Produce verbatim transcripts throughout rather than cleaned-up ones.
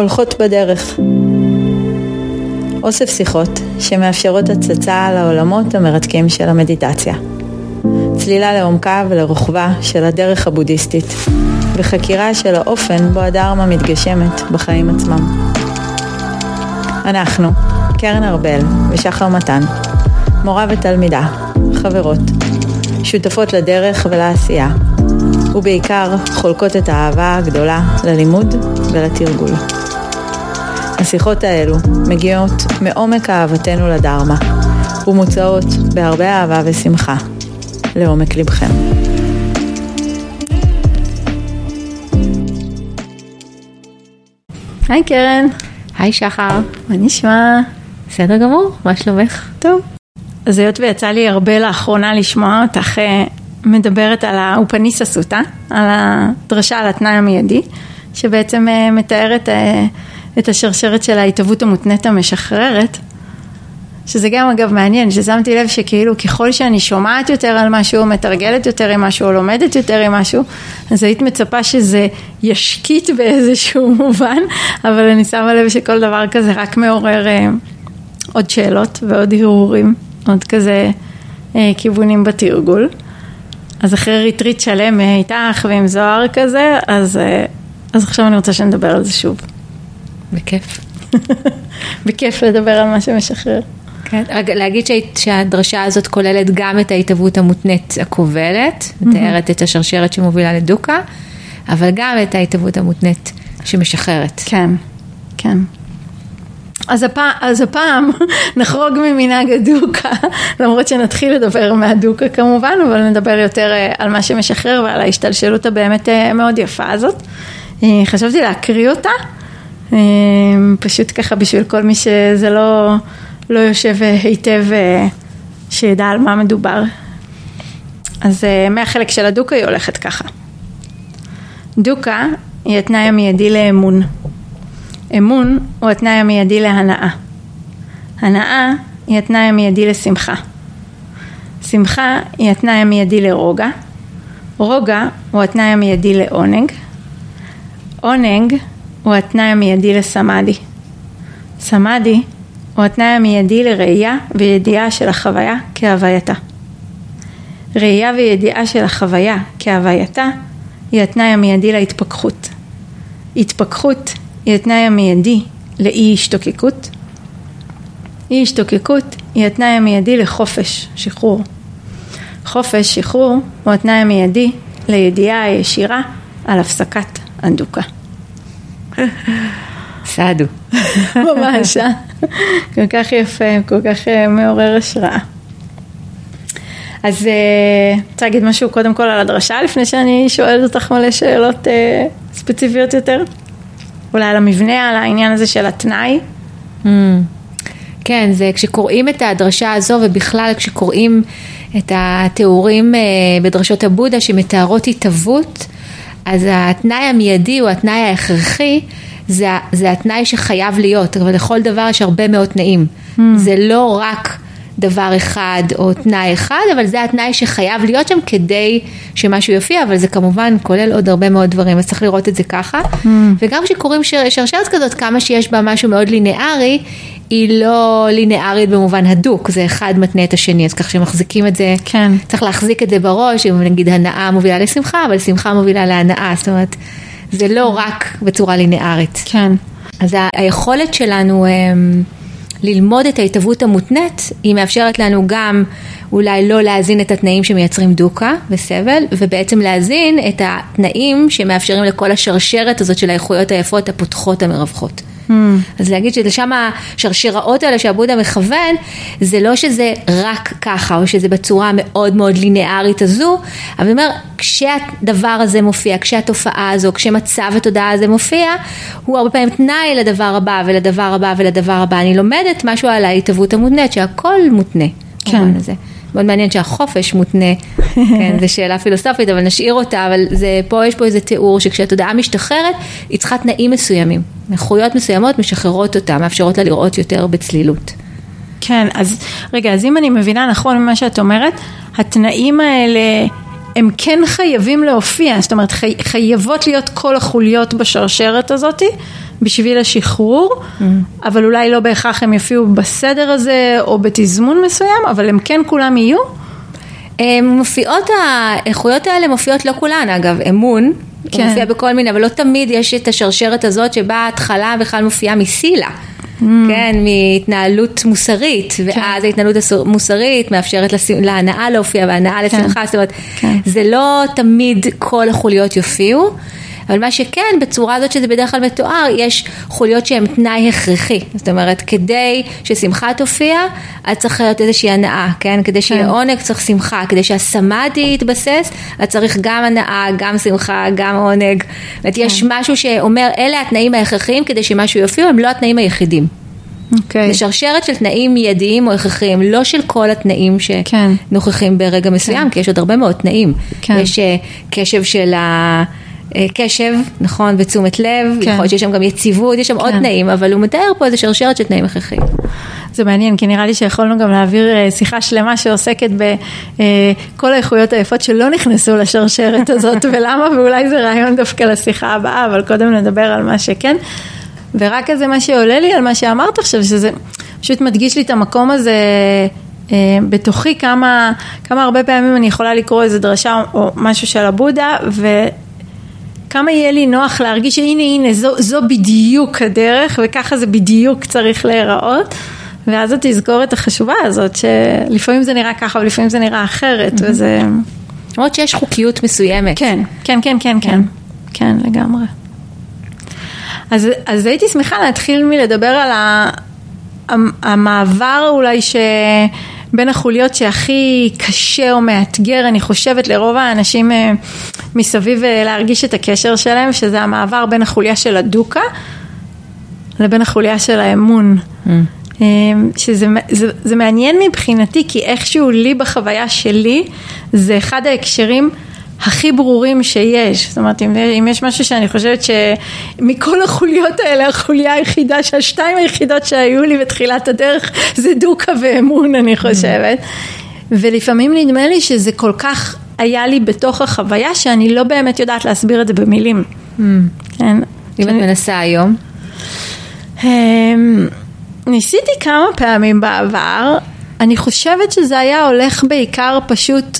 הולכות בדרך. אוסף שיחות שמאפשרות הצצה על העולמות המרתקים של המדיטציה. צלילה לעומקה ולרוחבה של הדרך הבודהיסטית, וחקירה של האופן בו הדרמה מתגשמת בחיים עצמם. אנחנו, קרן ארבל ושחר מתן, מורה ותלמידה, חברות, שותפות לדרך ולעשייה, ובעיקר חולקות את האהבה הגדולה ללימוד ולתרגול. השיחות האלו מגיעות מעומק אהבתנו לדרמה, ומוצאות בהרבה אהבה ושמחה, לעומק לבכם. היי קרן. היי שחר. מה נשמע? בסדר גמור, מה שלומך? טוב. אז היות ויצא לי הרבה לאחרונה לשמוע אותך מדברת על האופניסה סוטה, על הדרשה על התנאי המיידי, שבעצם מתארת את השרשרת של ההתהוות המותנית המשחררת, שזה גם אגב מעניין, ששמתי לב שכאילו ככל שאני שומעת יותר על משהו, מתרגלת יותר עם משהו, או לומדת יותר עם משהו, אז היית מצפה שזה ישקיט באיזשהו מובן, אבל אני שמה לב שכל דבר כזה רק מעורר עוד שאלות ועוד הרהורים, עוד כזה כיוונים בתרגול. אז אחרי ריטריט שלם איתך ועם זוהר כזה, אז, אז עכשיו אני רוצה שנדבר על זה שוב. בכיף. בכיף לדבר על מה שמשחרר. כן, להגיד שהדרשה הזאת כוללת גם את ההתהוות המותנית הכובלת, מתארת את השרשרת שמובילה לדוקה, אבל גם את ההתהוות המותנית שמשחררת. כן, כן. אז, הפ... אז הפעם נחרוג ממנהג הדוקה, למרות שנתחיל לדבר מהדוקה כמובן, אבל נדבר יותר על מה שמשחרר ועל ההשתלשלות הבאמת מאוד יפה הזאת. חשבתי להקריא אותה, פשוט ככה בשביל כל מי שזה לא, לא יושב היטב שידע על מה מדובר. אז מהחלק של הדוקה היא הולכת ככה. דוקה היא התנאי המיידי לאמון. אמון הוא התנאי המיידי להנאה. הנאה היא התנאי המיידי לשמחה. שמחה היא התנאי המיידי לרוגע. רוגע הוא התנאי המיידי לעונג. עונג הוא התנאי המיידי לסמאדי. סמאדי הוא התנאי המיידי לראייה וידיעה של החוויה כהווייתה. ראייה וידיעה של החוויה כהווייתה היא התנאי המיידי להתפכחות. התפכחות היא התנאי המיידי לאי השתוקקות. אי השתוקקות היא התנאי המיידי לחופש, שחרור. חופש, שחרור הוא התנאי המיידי לידיעה הישירה על הפסקת הדוקה. סעדו. ממש, כל כך יפה, כל כך מעורר השראה. אז רוצה להגיד משהו קודם כל על הדרשה, לפני שאני שואלת אותך מלא שאלות ספציפיות יותר? אולי על המבנה, על העניין הזה של התנאי? כן, זה כשקוראים את הדרשה הזו, ובכלל כשקוראים את התיאורים בדרשות הבודה שמתארות התהוות, אז התנאי המיידי הוא התנאי ההכרחי, זה, זה התנאי שחייב להיות, אבל לכל דבר יש הרבה מאוד תנאים. Mm. זה לא רק דבר אחד או תנאי אחד, אבל זה התנאי שחייב להיות שם כדי שמשהו יופיע, אבל זה כמובן כולל עוד הרבה מאוד דברים, אז צריך לראות את זה ככה. Mm. וגם כשקוראים שר, שרשרת כזאת, כמה שיש בה משהו מאוד לינארי, היא לא לינארית במובן הדוק, זה אחד מתנה את השני, אז כך שמחזיקים את זה, כן. צריך להחזיק את זה בראש, אם נגיד הנאה מובילה לשמחה, אבל שמחה מובילה להנאה, זאת אומרת, זה לא רק בצורה לינארית. כן. אז היכולת שלנו ללמוד את ההתהוות המותנית, היא מאפשרת לנו גם אולי לא להזין את התנאים שמייצרים דוקה וסבל, ובעצם להזין את התנאים שמאפשרים לכל השרשרת הזאת של האיכויות היפות, הפותחות, המרווחות. Mm. אז להגיד שלשם השרשראות האלה שהבודה מכוון, זה לא שזה רק ככה, או שזה בצורה מאוד מאוד לינארית הזו, אבל זאת אומרת, כשהדבר הזה מופיע, כשהתופעה הזו, כשמצב התודעה הזה מופיע, הוא הרבה פעמים תנאי לדבר הבא, ולדבר הבא, ולדבר הבא. אני לומדת משהו על ההתהוות המותנית, שהכל מותנה. כן. מאוד מעניין שהחופש מותנה, כן, זו שאלה פילוסופית, אבל נשאיר אותה, אבל זה, פה יש פה איזה תיאור שכשהתודעה משתחררת, היא צריכה תנאים מסוימים, איכויות מסוימות משחררות אותה, מאפשרות לה לראות יותר בצלילות. כן, אז רגע, אז אם אני מבינה נכון ממה שאת אומרת, התנאים האלה הם כן חייבים להופיע, זאת אומרת, חי, חייבות להיות כל החוליות בשרשרת הזאת, בשביל השחרור, אבל אולי לא בהכרח הם יופיעו בסדר הזה, או בתזמון מסוים, אבל הם כן כולם יהיו. מופיעות, האיכויות האלה מופיעות לא כולן, אגב, אמון, הוא מופיע בכל מיני, אבל לא תמיד יש את השרשרת הזאת, שבה ההתחלה בכלל מופיעה מסילה. כן, מהתנהלות מוסרית, ואז ההתנהלות המוסרית מאפשרת להנאה להופיע, והנאה לשמחה, זאת אומרת, זה לא תמיד כל החוליות יופיעו, אבל מה שכן, בצורה הזאת שזה בדרך כלל מתואר, יש חוליות שהן תנאי הכרחי. זאת אומרת, כדי ששמחה תופיע, את צריך להיות איזושהי הנאה, כן? כדי שיהיה עונג צריך שמחה, כדי שהסמאדי יתבסס, את צריך גם הנאה, גם שמחה, גם עונג. זאת אומרת, יש משהו שאומר, אלה התנאים ההכרחיים, כדי שמשהו יופיע, הם לא התנאים היחידים. זה שרשרת של תנאים מיידיים או הכרחיים, לא של כל התנאים שנוכחים ברגע מסוים, כי יש עוד הרבה מאוד תנאים. יש קשב של ה... קשב, נכון, ותשומת לב, יכול להיות שיש שם גם יציבות, יש שם עוד תנאים, אבל הוא מתאר פה איזה שרשרת של תנאים הכרחיים. זה מעניין, כי נראה לי שיכולנו גם להעביר שיחה שלמה שעוסקת בכל האיכויות היפות שלא נכנסו לשרשרת הזאת, ולמה, ואולי זה רעיון דווקא לשיחה הבאה, אבל קודם נדבר על מה שכן, ורק הזה מה שעולה לי על מה שאמרת עכשיו, שזה פשוט מדגיש לי את המקום הזה בתוכי, כמה הרבה פעמים אני יכולה לקרוא איזה דרשה או משהו של הבודה, ו כמה יהיה לי נוח להרגיש שהנה, הנה, זו, זו בדיוק הדרך, וככה זה בדיוק צריך להיראות, ואז את תזכור את החשובה הזאת, שלפעמים זה נראה ככה, ולפעמים זה נראה אחרת, וזה... למרות שיש חוקיות מסוימת. כן, כן, כן, כן, כן, כן, לגמרי. אז, אז הייתי שמחה להתחיל מלדבר על ה... המעבר אולי ש... בין החוליות שהכי קשה או מאתגר, אני חושבת לרוב האנשים מסביב להרגיש את הקשר שלהם, שזה המעבר בין החוליה של הדוקה, לבין החוליה של האמון. Mm. שזה, זה, זה מעניין מבחינתי, כי איכשהו לי בחוויה שלי, זה אחד ההקשרים הכי ברורים שיש. זאת אומרת, אם יש משהו שאני חושבת שמכל החוליות האלה, החוליה היחידה, שהשתיים היחידות שהיו לי בתחילת הדרך, זה דוקה ואמון, אני חושבת. ולפעמים נדמה לי שזה כל כך היה לי בתוך החוויה, שאני לא באמת יודעת להסביר את זה במילים. אם את מנסה היום? ניסיתי כמה פעמים בעבר, אני חושבת שזה היה הולך בעיקר פשוט...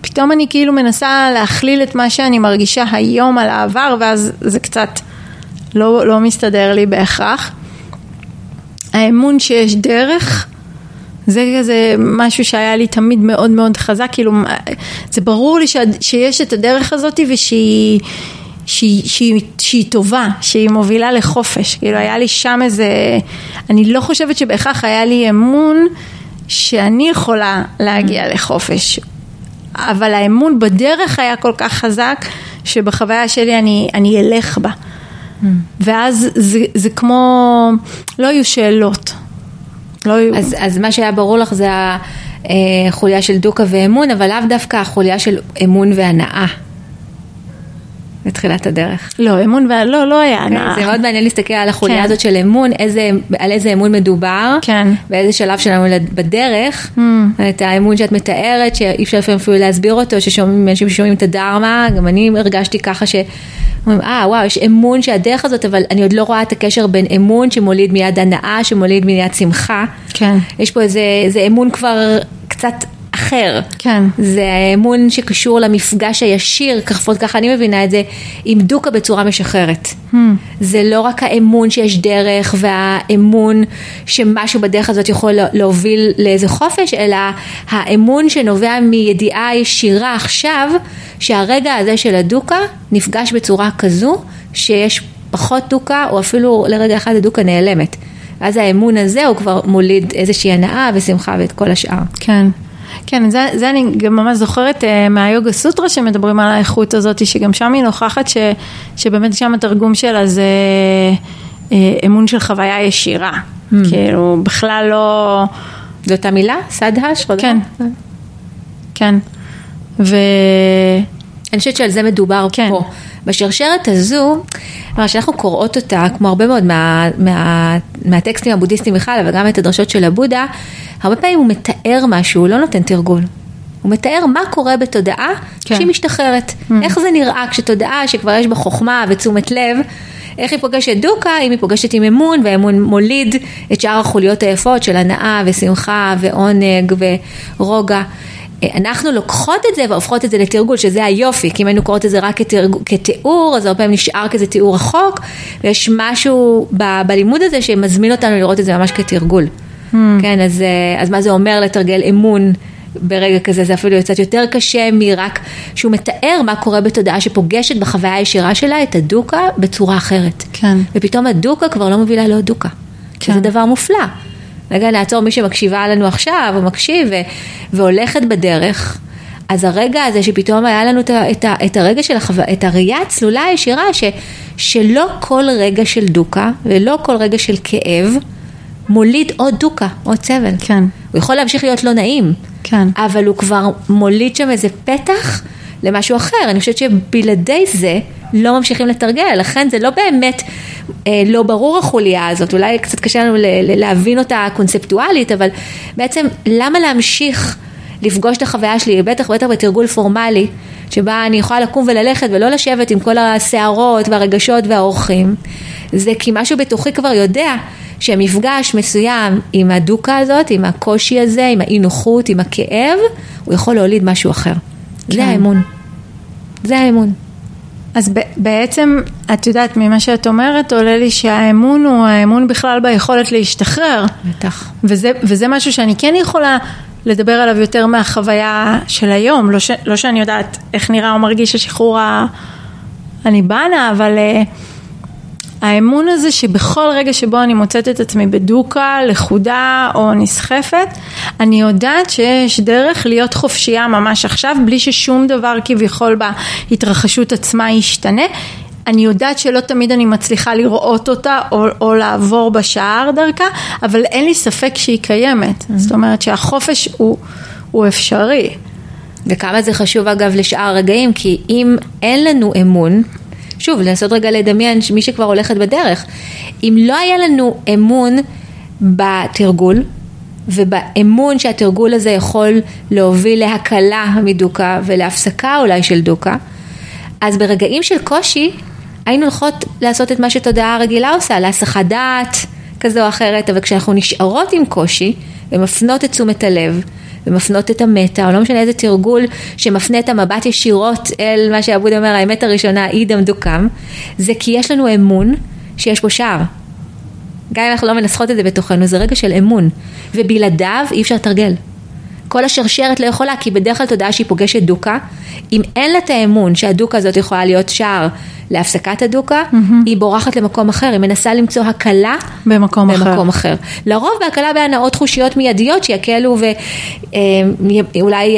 פתאום אני כאילו מנסה להכליל את מה שאני מרגישה היום על העבר, ואז זה קצת לא, לא מסתדר לי בהכרח. האמון שיש דרך, זה, זה משהו שהיה לי תמיד מאוד מאוד חזק, כאילו, זה ברור לי ש, שיש את הדרך הזאת ושהיא, שהיא, שהיא, שהיא טובה, שהיא מובילה לחופש. כאילו, היה לי שם איזה, אני לא חושבת שבהכרח היה לי אמון שאני יכולה להגיע לחופש, אבל האמון בדרך היה כל כך חזק, שבחוויה שלי אני, אני אלך בה. ואז זה, זה כמו, לא היו שאלות. לא היו... אז, אז מה שהיה ברור לך זה החוליה של דוקה ואמון, אבל לאו דווקא החוליה של אמון והנאה. בתחילת הדרך. לא, אמון, לא, לא היה. זה מאוד מעניין להסתכל על החוליה הזאת של אמון, על איזה אמון מדובר, באיזה שלב שלנו בדרך, את האמון שאת מתארת, שאי אפשר אפילו להסביר אותו, שאנשים ששומעים את הדרמה, גם אני הרגשתי ככה ש... אה, וואו, יש אמון שהדרך הזאת, אבל אני עוד לא רואה את הקשר בין אמון שמוליד מיד הנאה, שמוליד מיד שמחה. יש פה איזה אמון כבר קצת... אחר. כן. זה האמון שקשור למפגש הישיר, כחפות ככה אני מבינה את זה, עם דוקה בצורה משחררת. Hmm. זה לא רק האמון שיש דרך, והאמון שמשהו בדרך הזאת יכול להוביל לאיזה חופש, אלא האמון שנובע מידיעה ישירה עכשיו, שהרגע הזה של הדוקה נפגש בצורה כזו, שיש פחות דוקה, או אפילו לרגע אחד הדוקה נעלמת. אז האמון הזה הוא כבר מוליד איזושהי הנאה ושמחה ואת כל השאר. כן. כן, זה, זה אני גם ממש זוכרת מהיוגה סוטרה שמדברים על האיכות הזאת, שגם שם היא נוכחת ש, שבאמת שם התרגום שלה זה אמון של חוויה ישירה. Mm. כאילו, בכלל לא... זו אותה מילה? סדהש? כן. כן. כן. ו... אני חושבת שעל זה מדובר כן. פה. בשרשרת הזו, שאנחנו קוראות אותה, כמו הרבה מאוד מה, מה, מהטקסטים הבודהיסטים בכלל, וגם את הדרשות של הבודה, הרבה פעמים הוא מתאר משהו, הוא לא נותן תרגול. הוא מתאר מה קורה בתודעה כשהיא משתחררת. איך זה נראה כשתודעה שכבר יש בה חוכמה ותשומת לב, איך היא פוגשת דוקה, אם היא פוגשת עם אמון, והאמון מוליד את שאר החוליות היפות של הנאה ושמחה ועונג ורוגע. אנחנו לוקחות את זה והופכות את זה לתרגול, שזה היופי, כי אם היינו קוראות את זה רק כתיאור, אז הרבה פעמים נשאר כזה תיאור רחוק, ויש משהו ב- בלימוד הזה שמזמין אותנו לראות את זה ממש כתרגול. Hmm. כן, אז, אז מה זה אומר לתרגל אמון ברגע כזה? זה אפילו יוצאת יותר קשה מרק שהוא מתאר מה קורה בתודעה שפוגשת בחוויה הישירה שלה את הדוקה בצורה אחרת. כן. ופתאום הדוקה כבר לא מובילה לא דוקה. כן. זה דבר מופלא. רגע, נעצור מי שמקשיבה לנו עכשיו, או מקשיב, והולכת בדרך. אז הרגע הזה שפתאום היה לנו את הרגע של החוויה, את הראייה הצלולה הישירה, שלא כל רגע של דוקה, ולא כל רגע של כאב, מוליד עוד דוקה, עוד סבל. כן. הוא יכול להמשיך להיות לא נעים. כן. אבל הוא כבר מוליד שם איזה פתח למשהו אחר. אני חושבת שבלעדי זה לא ממשיכים לתרגל. לכן זה לא באמת אה, לא ברור החוליה הזאת. אולי קצת קשה לנו ל- ל- להבין אותה קונספטואלית, אבל בעצם למה להמשיך לפגוש את החוויה שלי, בטח ובטח בתרגול פורמלי, שבה אני יכולה לקום וללכת ולא לשבת עם כל השערות והרגשות והאורחים. זה כי משהו בתוכי כבר יודע שמפגש מסוים עם הדוקה הזאת, עם הקושי הזה, עם האי-נוחות, עם הכאב, הוא יכול להוליד משהו אחר. כן. זה האמון. זה האמון. אז ב- בעצם, את יודעת, ממה שאת אומרת, עולה לי שהאמון הוא האמון בכלל ביכולת להשתחרר. בטח. וזה, וזה משהו שאני כן יכולה לדבר עליו יותר מהחוויה של היום. לא, ש- לא שאני יודעת איך נראה או מרגיש השחרור הניבנה, אבל האמון הזה שבכל רגע שבו אני מוצאת את עצמי בדוקה, לחודה או נסחפת, אני יודעת שיש דרך להיות חופשייה ממש עכשיו, בלי ששום דבר כביכול בהתרחשות עצמה ישתנה. אני יודעת שלא תמיד אני מצליחה לראות אותה או, או לעבור בשער דרכה, אבל אין לי ספק שהיא קיימת. Mm-hmm. זאת אומרת שהחופש הוא, הוא אפשרי. וכמה זה חשוב אגב לשאר רגעים, כי אם אין לנו אמון, שוב, לעשות רגע לדמיין מי שכבר הולכת בדרך. אם לא היה לנו אמון בתרגול, ובאמון שהתרגול הזה יכול להוביל להקלה מדוקה ולהפסקה אולי של דוקה, אז ברגעים של קושי, היינו הולכות לעשות את מה שתודעה הרגילה עושה, להסחת דעת כזו או אחרת, אבל כשאנחנו נשארות עם קושי, ומפנות את תשומת הלב, ומפנות את המטה, או לא משנה איזה תרגול שמפנה את המבט ישירות אל מה שהבודה אומר, האמת הראשונה, אידם דוקם, זה כי יש לנו אמון שיש פה שער. גם אם אנחנו לא מנסחות את זה בתוכנו, זה רגע של אמון. ובלעדיו אי אפשר לתרגל. כל השרשרת לא יכולה, כי בדרך כלל תודעה שהיא פוגשת דוקה, אם אין לה את האמון שהדוקה הזאת יכולה להיות שער להפסקת הדוקה, mm-hmm. היא בורחת למקום אחר, היא מנסה למצוא הקלה במקום, במקום אחר. אחר. לרוב בהקלה בהנאות תחושיות מיידיות שיקלו ואולי,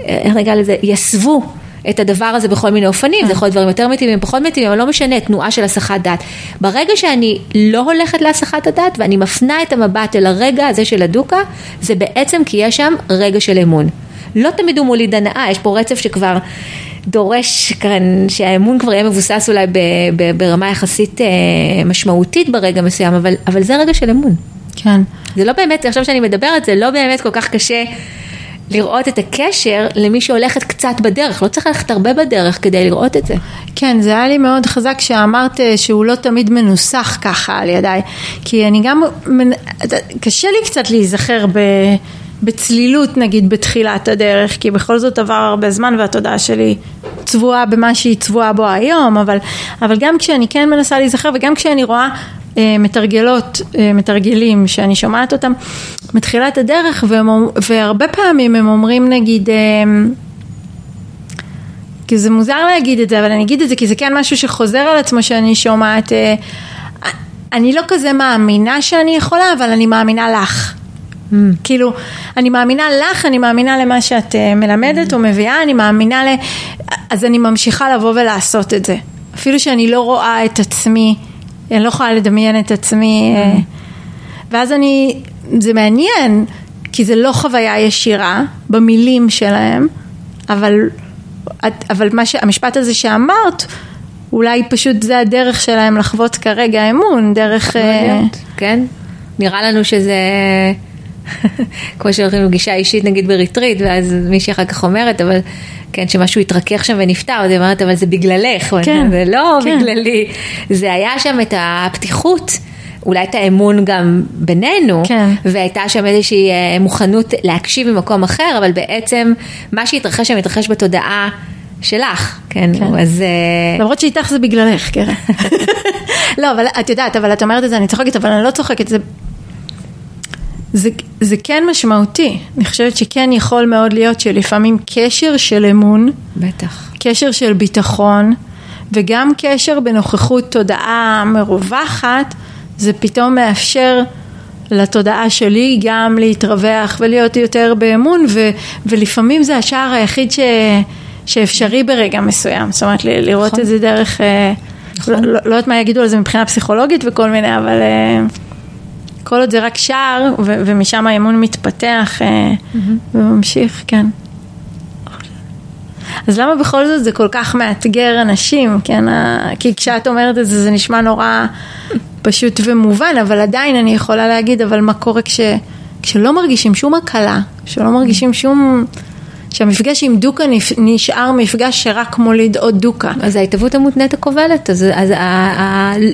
איך נגע לזה, יסבו את הדבר הזה בכל מיני אופנים, זה יכול להיות דברים יותר מתאימים, פחות מתאימים, אבל לא משנה, תנועה של הסחת דעת. ברגע שאני לא הולכת להסחת הדעת, ואני מפנה את המבט אל הרגע הזה של הדוקה, זה בעצם כי יש שם רגע של אמון. לא תמיד הוא מוליד הנאה, יש פה רצף שכבר דורש כאן, שהאמון כבר יהיה מבוסס אולי ב, ב, ברמה יחסית משמעותית ברגע מסוים, אבל, אבל זה רגע של אמון. כן. זה לא באמת, עכשיו שאני מדברת, זה לא באמת כל כך קשה לראות את הקשר למי שהולכת קצת בדרך, לא צריך ללכת הרבה בדרך כדי לראות את זה. כן, זה היה לי מאוד חזק שאמרת שהוא לא תמיד מנוסח ככה על ידיי, כי אני גם, קשה לי קצת להיזכר בצלילות נגיד בתחילת הדרך, כי בכל זאת עבר הרבה זמן והתודעה שלי צבועה במה שהיא צבועה בו היום, אבל, אבל גם כשאני כן מנסה להיזכר וגם כשאני רואה מתרגלות, מתרגלים שאני שומעת אותם מתחילת הדרך, והרבה פעמים הם אומרים נגיד, כי זה מוזר להגיד את זה, אבל אני אגיד את זה כי זה כן משהו שחוזר על עצמו שאני שומעת, אני לא כזה מאמינה שאני יכולה, אבל אני מאמינה לך. כאילו, אני מאמינה לך, אני מאמינה למה שאת מלמדת או מביאה, אני מאמינה ל... אז אני ממשיכה לבוא ולעשות את זה. אפילו שאני לא רואה את עצמי, אני לא יכולה לדמיין את עצמי, ואז אני, זה מעניין, כי זה לא חוויה ישירה, במילים שלהם, אבל, אבל מה ש, המשפט הזה שאמרת, אולי פשוט זה הדרך שלהם לחוות כרגע אמון, דרך... כן, נראה לנו שזה כמו שהולכים לגישה אישית נגיד בריטריט, ואז מישהי אחר כך אומרת, אבל כן, שמשהו התרכך שם ונפטר, אז היא אומרת, אבל זה בגללך, כן, זה לא כן. בגללי, זה היה שם את הפתיחות, אולי את האמון גם בינינו, כן. והייתה שם איזושהי מוכנות להקשיב במקום אחר, אבל בעצם מה שהתרחש שם התרחש בתודעה שלך, כן, כן. אז... למרות שאיתך זה בגללך, כן. לא, אבל את יודעת, אבל את אומרת את זה, אני צוחקת, אבל אני לא צוחקת, זה... זה, זה כן משמעותי. אני חושבת שכן יכול מאוד להיות שלפעמים קשר של אמון, בטח. קשר של ביטחון, וגם קשר בנוכחות תודעה מרווחת, זה פתאום מאפשר לתודעה שלי גם להתרווח ולהיות יותר באמון, ו, ולפעמים זה השער היחיד ש, שאפשרי ברגע מסוים. זאת אומרת, לראות נכון. את זה דרך... נכון. לא, לא, לא יודעת מה יגידו על זה מבחינה פסיכולוגית וכל מיני, אבל... כל עוד זה רק שער, ו- ומשם האמון מתפתח, mm-hmm. וממשיך, כן. אז למה בכל זאת זה כל כך מאתגר אנשים, כן? כי כשאת אומרת את זה, זה נשמע נורא פשוט ומובן, אבל עדיין אני יכולה להגיד, אבל מה קורה כש- כשלא מרגישים שום הקלה, כשלא מרגישים שום... שהמפגש עם דוקה נשאר מפגש שרק כמו לדעות דוקה. אז ההתאבות המותנית הכובלת, אז, אז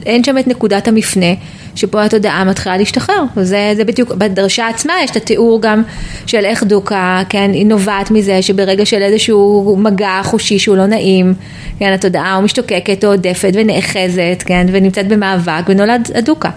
אין שם את נקודת המפנה, שפה התודעה מתחילה להשתחרר. זה, זה בדיוק, בדרשה עצמה יש את התיאור גם של איך דוקה, כן, היא נובעת מזה שברגע של איזשהו מגע חושי שהוא לא נעים, כן, התודעה או משתוקקת או עודפת ונאחזת, כן, ונמצאת במאבק ונולד הדוקה.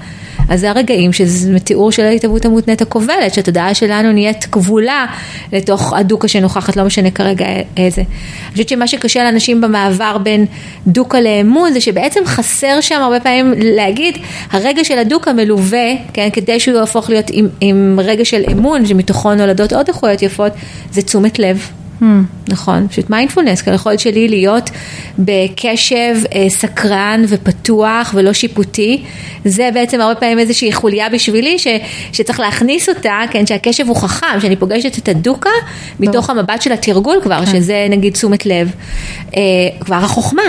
אז זה הרגעים שזה תיאור של ההתאבות המותנית הכובלת, שהתודעה שלנו נהיית כבולה לתוך הדוקה שנוכחת, לא משנה כרגע איזה. אני חושבת שמה שקשה לאנשים במעבר בין דוקה לאמון, זה שבעצם חסר שם הרבה פעמים להגיד, הרגע של הדוקה מלווה, כן, כדי שהוא יהפוך להיות עם, עם רגע של אמון, שמתוכו נולדות עוד איכויות יפות, זה תשומת לב. נכון, פשוט מיינדפולנס, כי היכולת שלי להיות בקשב סקרן ופתוח ולא שיפוטי, זה בעצם הרבה פעמים איזושהי חוליה בשבילי שצריך להכניס אותה, כן, שהקשב הוא חכם, שאני פוגשת את הדוקה מתוך המבט של התרגול כבר, שזה נגיד תשומת לב, כבר החוכמה.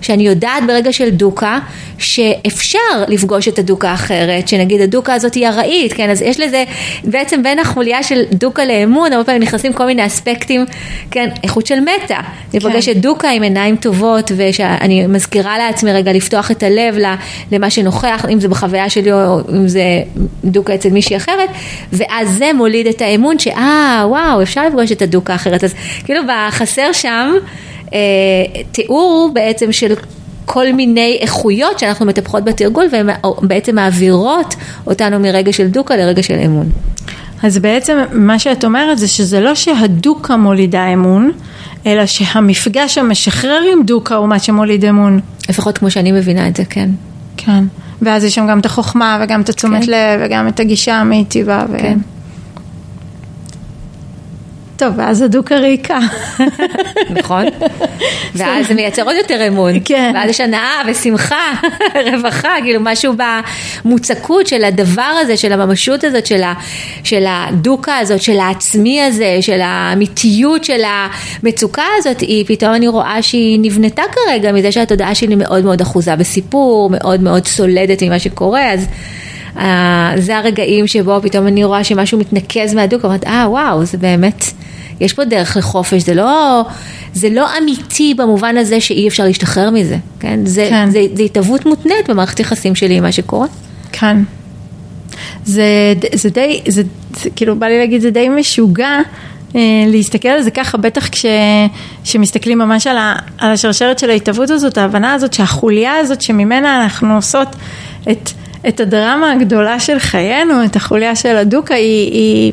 שאני יודעת ברגע של דוקה, שאפשר לפגוש את הדוקה האחרת, שנגיד הדוקה הזאת היא הרעית, כן, אז יש לזה, בעצם בין החוליה של דוקה לאמון, הרבה פעמים נכנסים כל מיני אספקטים, כן, איכות של מטה, כן. לפגש את דוקה עם עיניים טובות, ושאני מזכירה לעצמי רגע, לפתוח את הלב למה שנוכח, אם זה בחוויה שלי, או אם זה דוקה אצל מישהי אחרת, ואז זה מוליד את האמון, שאה, וואו, אפשר לפגוש את הדוקה האחרת, אז כאילו בחסר שם, תיאור בעצם של כל מיני איכויות שאנחנו מטפחות בתרגול, והן בעצם מעבירות אותנו מרגע של דוקה לרגע של אמון. אז בעצם מה שאת אומרת זה שזה לא שהדוקה מולידה אמון, אלא שהמפגש המשחרר עם דוקה הוא מה שמוליד אמון. לפחות כמו שאני מבינה את זה, כן. כן. ואז יש שם גם את החוכמה וגם את התשומת כן. לב וגם את הגישה המיטיבה. ו... כן. טוב, ואז הדוקה ריקה. נכון. ואז זה מייצר עוד יותר אמון. כן. ואז יש הנאה ושמחה, רווחה, כאילו משהו במוצקות של הדבר הזה, של הממשות הזאת, של, ה, של הדוקה הזאת, של העצמי הזה, של האמיתיות, של המצוקה הזאת, היא פתאום אני רואה שהיא נבנתה כרגע, מזה שהתודעה שלי מאוד מאוד אחוזה בסיפור, מאוד מאוד סולדת ממה שקורה, אז... Uh, זה הרגעים שבו פתאום אני רואה שמשהו מתנקז מהדוק, אמרת, אה, וואו, זה באמת, יש פה דרך לחופש, זה לא, זה לא אמיתי במובן הזה שאי אפשר להשתחרר מזה, כן? זה, כן. זה, זה התאבות מותנית במערכת יחסים שלי עם מה שקורה. כן. זה, זה די, זה, זה, כאילו, בא לי להגיד, זה די משוגע להסתכל על זה ככה, בטח כשמסתכלים ממש על, ה, על השרשרת של ההתאבות הזאת, ההבנה הזאת, שהחוליה הזאת שממנה אנחנו עושות את... את הדרמה הגדולה של חיינו, את החוליה של הדוקה, היא, היא,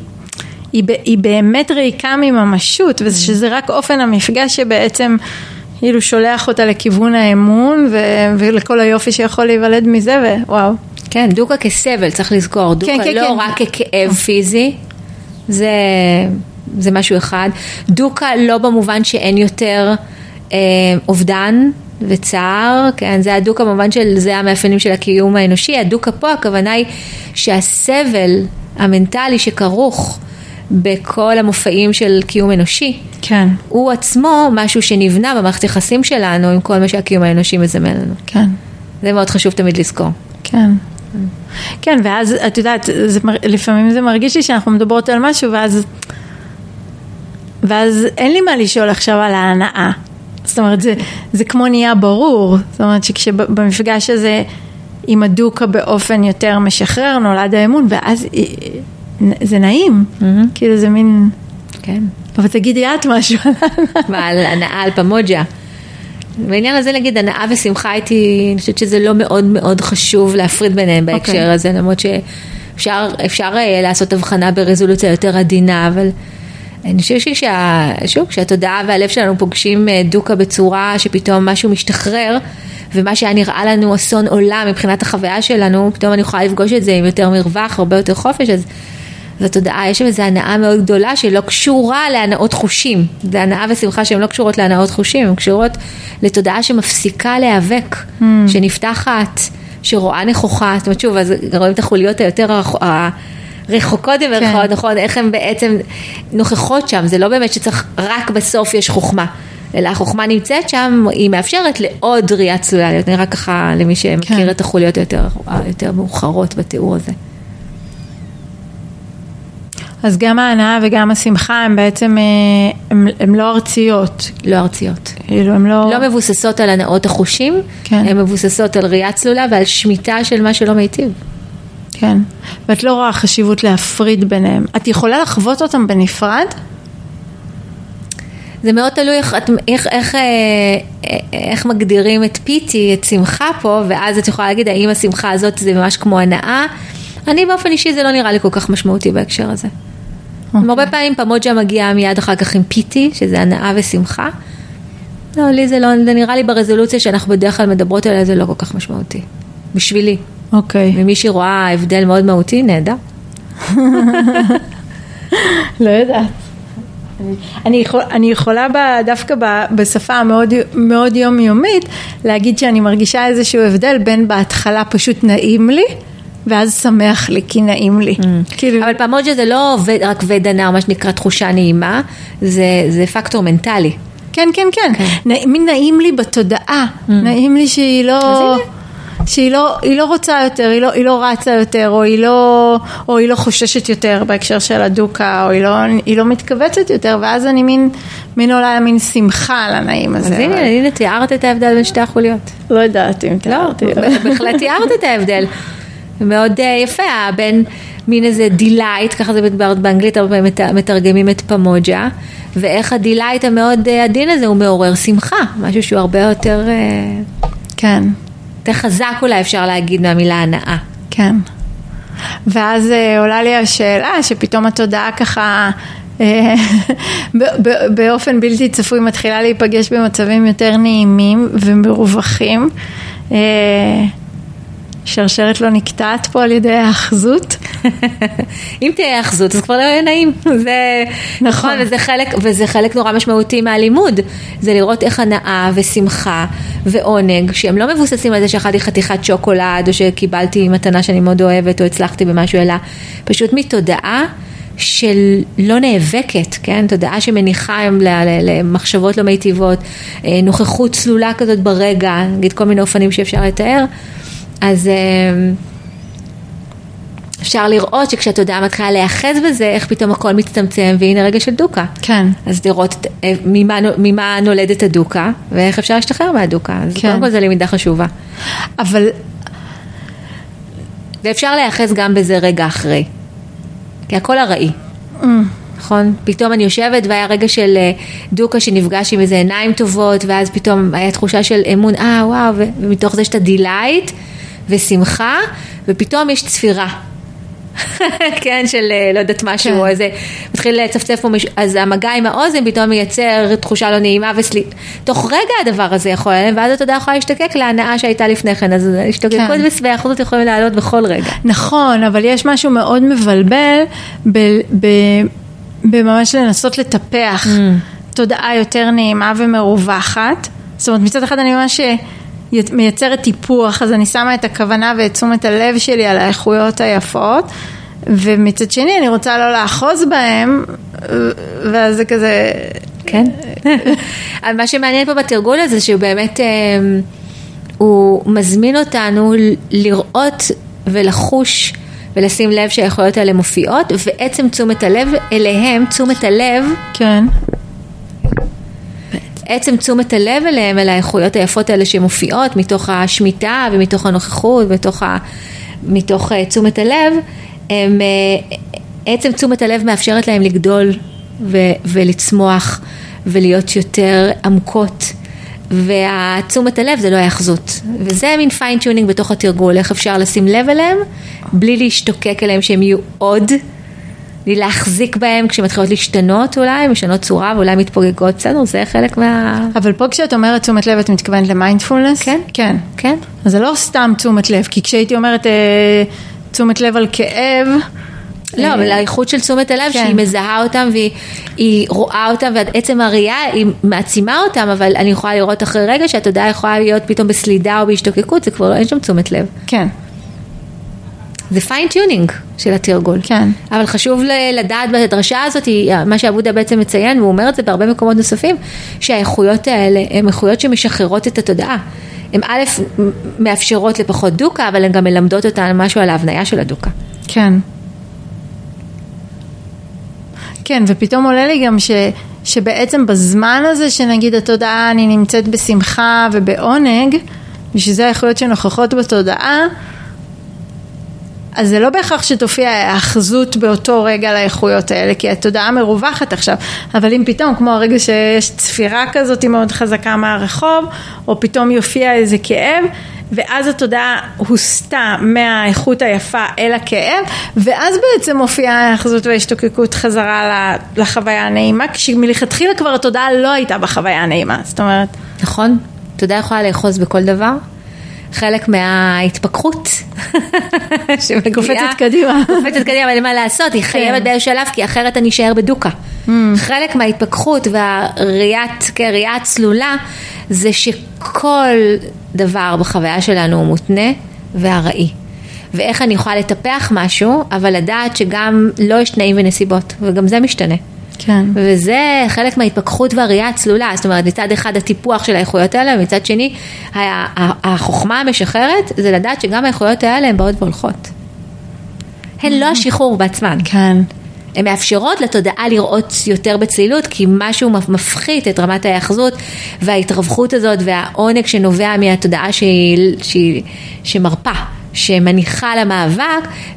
היא, היא באמת ריקה מממשות, ושזה רק אופן המפגש שבעצם אילו שולח אותה לכיוון האמון, ו, ולכל היופי שיכול להיוולד מזה, ווואו. כן, דוקה כסבל, צריך לזכור, דוקה כן, כן, לא כן. רק ככאב פיזי, זה, זה משהו אחד. דוקה לא במובן שאין יותר אה, אובדן, וצער, כן, זה הדוקה במובן של, זה המאפיינים של הקיום האנושי, הדוקה פה הכוונה היא שהסבל המנטלי שכרוך בכל המופעים של קיום אנושי, כן. הוא עצמו משהו שנבנה במערכת יחסים שלנו עם כל מה שהקיום האנושי מזמן לנו. כן. זה מאוד חשוב תמיד לזכור. כן. כן, ואז, את יודעת, זה, לפעמים זה מרגיש לי שאנחנו מדברות על משהו, ואז, ואז אין לי מה לשאול עכשיו על ההנאה. זאת אומרת, זה, זה כמו נהיה ברור. זאת אומרת, שכשבמפגש הזה, עם הדוקה באופן יותר משחרר, נולד האמון, ואז זה נעים. Mm-hmm. כאילו זה מין... כן. אבל תגידי את משהו על הנאה. ועל הנאה, על פמוג'ה. בעניין הזה נגיד, הנאה ושמחה הייתי, אני חושבת שזה לא מאוד מאוד חשוב להפריד ביניהם בהקשר okay. הזה, למרות שאפשר אפשר לעשות הבחנה ברזולוציה יותר עדינה, אבל אני חושבת ששה, שוב, שהתודעה והלב שלנו פוגשים דוקה בצורה שפתאום משהו משתחרר, ומה שהיה נראה לנו אסון עולם מבחינת החוויה שלנו, פתאום אני יכולה לפגוש את זה עם יותר מרווח, הרבה יותר חופש, אז זו תודעה, יש שם איזו הנאה מאוד גדולה שלא קשורה להנאות חושים. זה הנאה ושמחה שהן לא קשורות להנאות חושים, הן קשורות לתודעה שמפסיקה להיאבק, mm. שנפתחת, שרואה נכוחה. זאת אומרת, שוב, אז רואים את החוליות היותר הרחוק, הרחוקות עם הרחוקות, כן. נכון? איך הן בעצם נוכחות שם. זה לא באמת שצריך, רק בסוף יש חוכמה. אלא החוכמה נמצאת שם, היא מאפשרת לעוד ראייה צלולה, להיות נראה ככה למי שמכיר כן. את החוליות היותר, היותר מאוחרות בתיאור הזה. אז גם ההנאה וגם השמחה הם בעצם, הם, הם לא ארציות. לא ארציות. הם לא... לא מבוססות על הנאות החושים, כן. הן מבוססות על ראייה צלולה ועל שמיטה של מה שלא מיטיב. כן, ואת לא רואה חשיבות להפריד ביניהם. את יכולה לחוות אותם בנפרד? זה מאוד תלוי איך, איך, איך, איך מגדירים את פיטי, את שמחה פה, ואז את יכולה להגיד, האם השמחה הזאת זה ממש כמו הנאה? אני באופן אישי זה לא נראה לי כל כך משמעותי בהקשר הזה. Okay. הרבה פעמים פמוג'ה מגיעה מיד אחר כך עם פיטי, שזה הנאה ושמחה. לא, לי זה לא, זה נראה לי ברזולוציה שאנחנו בדרך כלל מדברות עליה, זה לא כל כך משמעותי. בשבילי. אוקיי. Okay. ומי שרואה הבדל מאוד מהותי, נהדר. לא יודעת. אני, יכול, אני יכולה דווקא בשפה המאוד, מאוד יומיומית להגיד שאני מרגישה איזשהו הבדל בין בהתחלה פשוט נעים לי ואז שמח לי כי נעים לי. Mm. כאילו... אבל פמוג'ה זה לא רק ודנה, מה שנקרא תחושה נעימה, זה, זה פקטור מנטלי. כן, כן, כן. כן. נע, מי נעים לי בתודעה, mm. נעים לי שהיא לא... שהיא לא, היא לא רוצה יותר, היא לא, היא לא רצה יותר, או היא לא, או היא לא חוששת יותר בהקשר של הדוקה, או היא לא, היא לא מתכווצת יותר, ואז אני מין, מין עולה מין שמחה על הנעים הזה. אז הנה, הנה, תיארת את ההבדל בין שתי החוליות. לא יודעת אם תיארת. לא, בכלל תיארת את ההבדל. מאוד יפה, בין מין איזה דילייט, ככה זה באנגלית, הרבה פעמים מתרגמים את פמוג'ה, ואיך הדילייט המאוד עדין הזה הוא מעורר שמחה, משהו שהוא הרבה יותר... כן. יותר חזק אולי אפשר להגיד מהמילה הנאה. כן. ואז עולה לי השאלה שפתאום התודעה ככה באופן בלתי צפוי מתחילה להיפגש במצבים יותר נעימים ומרווחים. שרשרת לא נקטעת פה על ידי האחזות. אם תהיה האחזות, אז כבר לא יהיה נעים. זה, נכון. וזה חלק, וזה חלק נורא משמעותי מהלימוד. זה לראות איך הנאה ושמחה ועונג, שהם לא מבוססים על זה שאכלתי חתיכת שוקולד, או שקיבלתי מתנה שאני מאוד אוהבת, או הצלחתי במשהו, אלא פשוט מתודעה של לא נאבקת, כן? תודעה שמניחה למחשבות לא מיטיבות, נוכחות צלולה כזאת ברגע, נגיד כל מיני אופנים שאפשר לתאר, אז אפשר לראות שכשהתודעה מתחילה להיאחז בזה, איך פתאום הכל מצטמצם, והנה רגע של דוקה. כן. אז לראות ממה, ממה נולדת הדוקה, ואיך אפשר להשתחרר מהדוקה. אז כן. קודם כל זה למידה חשובה. אבל... ואפשר להיאחז גם בזה רגע אחרי. כי הכל הראי. Mm. נכון? פתאום אני יושבת, והיה רגע של דוקה שנפגש עם איזה עיניים טובות, ואז פתאום היה תחושה של אמון, אה, וואו, ומתוך זה שאתה דילייט, ושמחה, ופתאום יש צפירה. כן, של לא יודעת משהו, או איזה, מתחיל לצפצף פה, אז המגע עם האוזן פתאום מייצר תחושה לא נעימה, ותוך רגע הדבר הזה יכול, ואז התודעה יכולה להשתקק להנאה שהייתה לפני כן, אז השתקקות והאחוזות יכולים לעלות בכל רגע. נכון, אבל יש משהו מאוד מבלבל בממש לנסות לטפח תודעה יותר נעימה ומרווחת. זאת אומרת, מצד אחד אני ממש... מייצרת טיפוח, אז אני שמה את הכוונה ואת תשומת הלב שלי על האיכויות היפות, ומצד שני אני רוצה לא לאחוז בהם, ואז זה כזה... כן. מה שמעניין פה בתרגול הזה, שהוא באמת הוא מזמין אותנו לראות ולחוש ולשים לב שהיכולות האלה מופיעות, ועצם תשומת הלב אליהם, תשומת הלב, כן. עצם תשומת הלב אליהם, אל האיכויות היפות האלה שמופיעות, מתוך השמיטה ומתוך הנוכחות, מתוך, ה... מתוך תשומת הלב, הם... עצם תשומת הלב מאפשרת להם לגדול ו... ולצמוח, ולהיות יותר עמקות, והתשומת הלב זה לא היחזות. וזה מין פיינטיונינג בתוך התרגול, איך אפשר לשים לב אליהם, בלי להשתוקק אליהם שהם יהיו עוד, בלי להחזיק בהם כשמתחילות להשתנות אולי, משנות צורה ואולי מתפוגגות, בסדר, זה חלק מה... אבל פה כשאת אומרת תשומת לב, את מתכוונת למיינדפולנס? כן. כן. כן. אז זה לא סתם תשומת לב, כי כשהייתי אומרת תשומת לב על כאב... לא, אבל האיכות של תשומת הלב, שהיא מזהה אותם והיא רואה אותם, ועצם הראייה היא מעצימה אותם, אבל אני יכולה לראות אחרי רגע שהתודעה יכולה להיות פתאום בסלידה או בהשתוקקות, זה כבר לא, אין שם תשומת לב. כן. זה פיינטיונינג של התרגול. כן. אבל חשוב לדעת בדרשה הזאת, מה שהבודה בעצם מציין, והוא אומר את זה בהרבה מקומות נוספים, שהאיכויות האלה הן איכויות שמשחררות את התודעה. הן א' מאפשרות לפחות דוקה, אבל הן גם מלמדות אותן משהו על ההבניה של הדוקה. כן. כן, ופתאום עולה לי גם ש, שבעצם בזמן הזה שנגיד התודעה, אני נמצאת בשמחה ובעונג, ושזה היכולות שנוכחות בתודעה, אז זה לא בהכרח שתופיע האחזות באותו רגע לאיכויות האלה, כי התודעה מרווחת עכשיו. אבל אם פתאום, כמו הרגע שיש צפירה כזאת מאוד חזקה מהרחוב, או פתאום יופיע איזה כאב, ואז התודעה הוסתה מהאיכות היפה אל הכאב, ואז בעצם מופיעה האחזות וההשתוקקות חזרה לחוויה הנעימה, כשמלכתחילה כבר התודעה לא הייתה בחוויה הנעימה. זאת אומרת... נכון, התודעה יכולה לאחוז בכל דבר. חלק מההתפקחות שמגיעה... קופצת קדימה. קופצת קדימה, אבל מה לעשות? היא חייבת בשלב, כי אחרת אני אשאר בדוקה. חלק מההתפקחות והראייה הצלולה, זה שכל דבר בחוויה שלנו הוא מותנה והראי. ואיך אני יכולה לטפח משהו, אבל לדעת שגם לא יש תנאים ונסיבות, וגם זה משתנה. כן. וזה חלק מההתפקחות והראייה הצלולה. זאת אומרת, מצד אחד הטיפוח של האיכויות האלה, ומצד שני, החוכמה המשחררת זה לדעת שגם האיכויות האלה הן באות והולכות. הן לא השחרור בעצמן. כן. הן מאפשרות לתודעה לראות יותר בצלילות, כי משהו מפחית את רמת ההאחזות וההתרווחות הזאת והעונג שנובע מהתודעה שהיא, שהיא, שמרפה, שמניחה למאבק,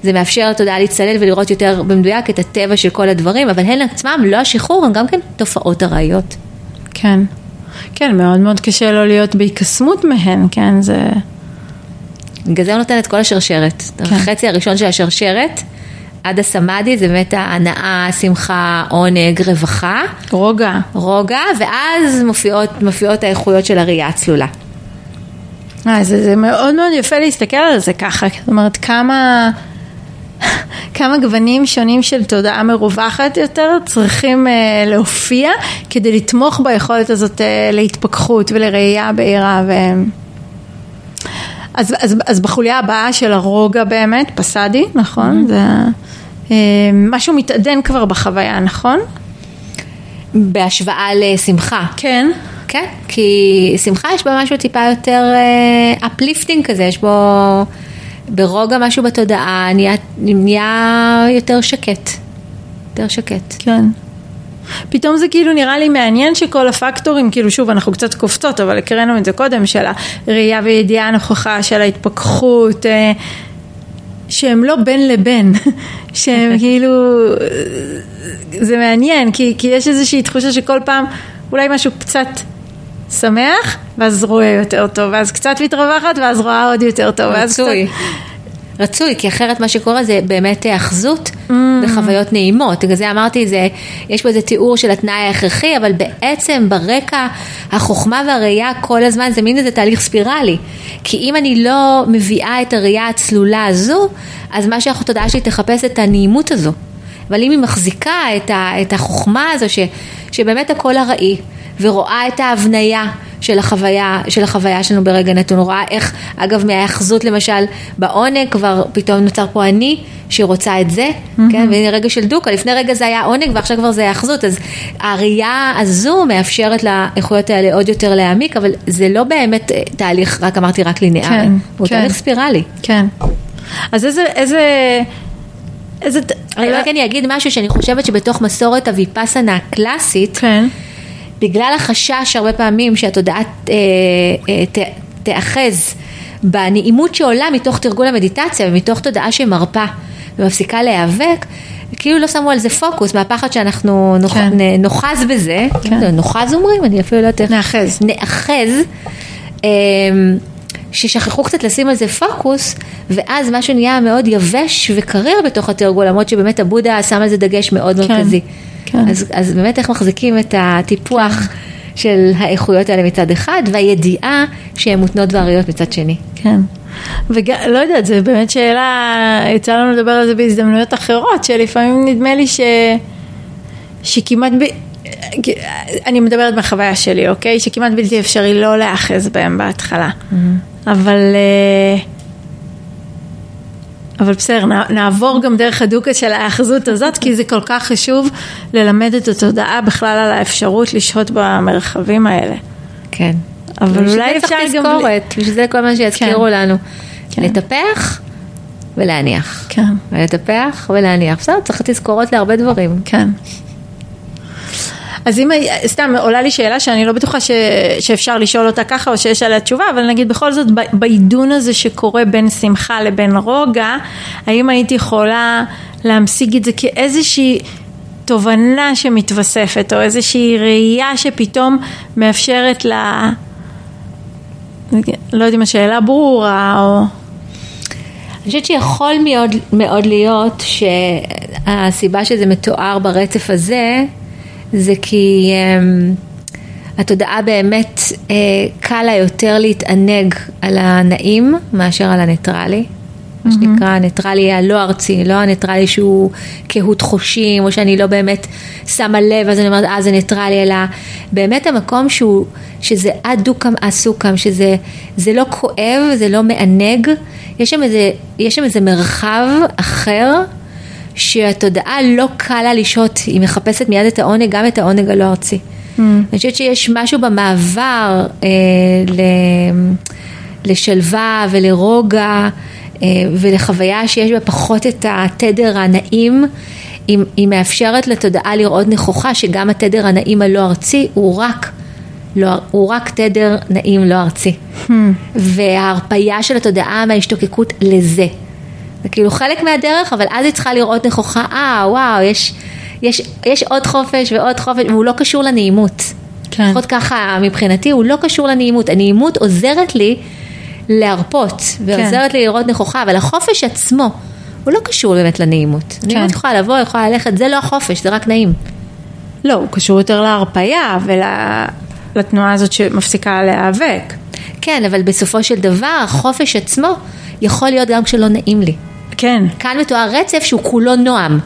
זה מאפשר לתודעה להצטלל ולראות יותר במדויק את הטבע של כל הדברים, אבל הן עצמם לא השחרור, הן גם כן תופעות הראיות. כן. כן, מאוד מאוד קשה לא להיות בהיקסמות מהן, כן, זה... בגלל זה הוא נותן את כל השרשרת. כן. החצי הראשון של השרשרת, עד הסמאדי, זה באמת ההנאה, שמחה, עונג, רווחה. רוגע. רוגע, ואז מופיעות, מופיעות האיכויות של הראייה הצלולה. אז זה, זה מאוד מאוד יפה להסתכל על זה ככה. זאת אומרת, כמה, כמה גוונים שונים של תודעה מרווחת יותר צריכים uh, להופיע, כדי לתמוך ביכולת הזאת uh, להתפקחות ולראייה בעירה. ו... אז, אז, אז בחוליה הבאה של הרוגע באמת, פסאדי, נכון? Mm-hmm. זה, uh, משהו מתעדן כבר בחוויה, נכון? בהשוואה לשמחה. כן. כן, כי שמחה יש בה משהו טיפה יותר אפליפטינג כזה, יש בו ברוגע משהו בתודעה, נהיה, נהיה יותר שקט, יותר שקט. כן. פתאום זה כאילו נראה לי מעניין שכל הפקטורים, כאילו שוב אנחנו קצת קופצות, אבל הקראנו את זה קודם, של הראייה וידיעה הנוכחה, של ההתפקחות, שהם לא בין לבין, שהם כאילו, זה מעניין, כי, כי יש איזושהי תחושה שכל פעם, אולי משהו קצת... שמח, ואז רואה יותר טוב, ואז קצת מתרווחת, ואז רואה עוד יותר טוב. רצוי. קצת... רצוי, כי אחרת מה שקורה זה באמת האחזות mm-hmm. בחוויות נעימות. בגלל זה אמרתי, זה, יש פה איזה תיאור של התנאי ההכרחי, אבל בעצם ברקע החוכמה והראייה כל הזמן, זה מין איזה תהליך ספירלי. כי אם אני לא מביאה את הראייה הצלולה הזו, אז מה שהתודעה שלי תחפש את הנעימות הזו. אבל אם היא מחזיקה את, ה, את החוכמה הזו, ש, שבאמת הכל הראי, ורואה את ההבניה של החוויה, של החוויה שלנו ברגע נתון, רואה איך, אגב, מהאחזות למשל, בעונג כבר פתאום נוצר פה אני, שרוצה את זה, mm-hmm. כן? והנה רגע של דוקה, לפני רגע זה היה עונג, ועכשיו כבר זה היה אחזות, אז הראייה הזו מאפשרת לאיכויות האלה עוד יותר להעמיק, אבל זה לא באמת תהליך, רק אמרתי, רק ליניארי, כן, הוא כן. תהליך ספירלי. כן. אז איזה, איזה, איזה... אני רק אני אגיד משהו שאני חושבת שבתוך מסורת הוויפאסנה הקלאסית, כן. בגלל החשש הרבה פעמים שהתודעה אה, אה, ת, תאחז בנעימות שעולה מתוך תרגול המדיטציה ומתוך תודעה שמרפה ומפסיקה להיאבק, כאילו לא שמו על זה פוקוס, מהפחד שאנחנו נוח, כן. נוחז בזה, כן. לא, נוחז אומרים, אני אפילו לא יודעת איך. נאחז. נאחז, אה, ששכחו קצת לשים על זה פוקוס, ואז משהו נהיה מאוד יבש וקריר בתוך התרגול, למרות שבאמת הבודה שם על זה דגש מאוד כן. מרכזי. כן. אז, אז באמת איך מחזיקים את הטיפוח של האיכויות האלה מצד אחד, והידיעה שהן מותנות ועריות מצד שני. כן. ולא יודעת, זו באמת שאלה, יצא לנו לדבר על זה בהזדמנויות אחרות, שלפעמים נדמה לי ש... שכמעט... ב... אני מדברת בחוויה שלי, אוקיי? שכמעט בלתי אפשרי לא לאחז בהם בהתחלה. Mm-hmm. אבל... אבל בסדר, נעבור גם דרך הדוקה של האחזות הזאת, כי זה כל כך חשוב ללמד את התודעה בכלל על האפשרות לשהות במרחבים האלה. כן. אבל אולי אפשר גם... שזה כל מה שיזכירו לנו. לטפח ולהניח. כן. לטפח ולהניח. בסדר, צריך תזכורות להרבה דברים. כן. אז אם, סתם, עולה לי שאלה שאני לא בטוחה ש, שאפשר לשאול אותה ככה, או שיש עליה תשובה, אבל נגיד בכל זאת, בעידון הזה שקורה בין שמחה לבין רוגע, האם הייתי יכולה להמשיג את זה כאיזושהי תובנה שמתווספת, או איזושהי ראייה שפתאום מאפשרת לה, לא יודעים, השאלה ברורה, או... אני חושבת שיכול מאוד, מאוד להיות שהסיבה שזה מתואר ברצף הזה, זה כי um, התודעה באמת uh, קל לה יותר להתענג על הנעים מאשר על הניטרלי. Mm-hmm. מה שנקרא, הניטרלי הלא ארצי, לא הניטרלי שהוא כהות חושים, או שאני לא באמת שמה לב, אז אני אומרת, אה, זה ניטרלי, אלא באמת המקום שהוא, שזה הדוקם, הסוקם, שזה זה לא כואב, זה לא מענג. יש שם איזה, יש שם איזה מרחב אחר, שהתודעה לא קל לה לשהות, היא מחפשת מיד את העונג, גם את העונג הלא ארצי. Mm. אני חושבת שיש משהו במעבר אה, ל, לשלווה ולרוגע, אה, ולחוויה שיש בה פחות את התדר הנעים, היא, היא מאפשרת לתודעה לראות נכוחה, שגם התדר הנעים הלא ארצי הוא רק, לא, הוא רק תדר נעים לא ארצי. Mm. וההרפאיה של התודעה מההשתוקקות לזה. זה כאילו חלק מהדרך, אבל אז היא צריכה לראות נכוחה, אה, וואו, יש, יש, יש עוד חופש ועוד חופש, והוא לא קשור לנעימות. כן. לפחות ככה, מבחינתי, הוא לא קשור לנעימות. הנעימות עוזרת לי להרפות, ועוזרת כן. לי לראות נכוחה, אבל החופש עצמו, הוא לא קשור באמת לנעימות. כן. נעימות יכולה לבוא, יכולה ללכת, זה לא החופש, זה רק נעים. לא, הוא קשור יותר להרפאיה, ולתנועה הזאת שמפסיקה להיאבק. כן, אבל בסופו של דבר, החופש עצמו יכול להיות גם כשלא נעים לי. כן. כאן מתואר רצף שהוא כולו נועם.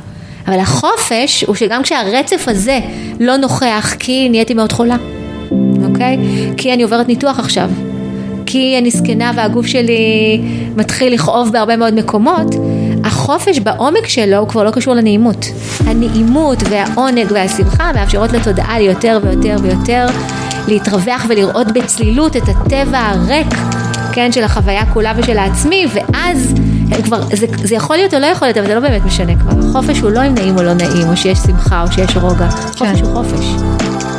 אבל החופש הוא שגם כשהרצף הזה לא נוכח, כי נהייתי מאוד חולה. אוקיי? כי אני עוברת ניתוח עכשיו. כי אני סקנה והגוף שלי מתחיל לכאוב בהרבה מאוד מקומות. החופש בעומק שלו הוא כבר לא קשור לנעימות. הנעימות והעונג והשמחה מאפשרות לתודעה יותר ויותר ויותר להתרווח ולראות בצלילות את הטבע הריק, כן, של החוויה כולה ושל העצמי, ואז כבר, זה, זה יכול להיות או לא יכול להיות, אבל זה לא באמת משנה כבר. החופש הוא לא אם נעים או לא נעים, או שיש שמחה, או שיש רוגע. חופש הוא חופש.